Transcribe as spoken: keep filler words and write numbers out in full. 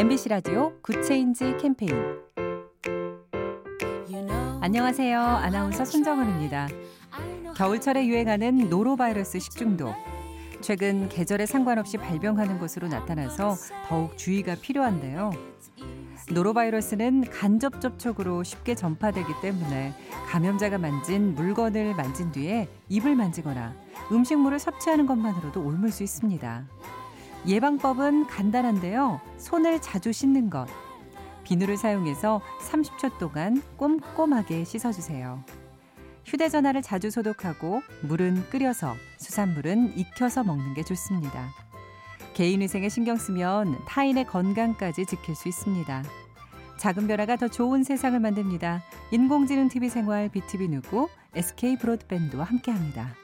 엠비씨 라디오 굿 체인지 캠페인. 안녕하세요. 아나운서 손정은입니다. 겨울철에 유행하는 노로바이러스 식중독. 최근 계절에 상관없이 발병하는 것으로 나타나서 더욱 주의가 필요한데요. 노로바이러스는 간접 접촉으로 쉽게 전파되기 때문에 감염자가 만진 물건을 만진 뒤에 입을 만지거나 음식물을 섭취하는 것만으로도 옮을 수 있습니다. 예방법은 간단한데요. 손을 자주 씻는 것. 비누를 사용해서 삼십 초 동안 꼼꼼하게 씻어주세요. 휴대전화를 자주 소독하고 물은 끓여서 수산물은 익혀서 먹는 게 좋습니다. 개인위생에 신경 쓰면 타인의 건강까지 지킬 수 있습니다. 작은 변화가 더 좋은 세상을 만듭니다. 인공지능 티비 생활 비티비 누구 에스케이 브로드밴드와 함께합니다.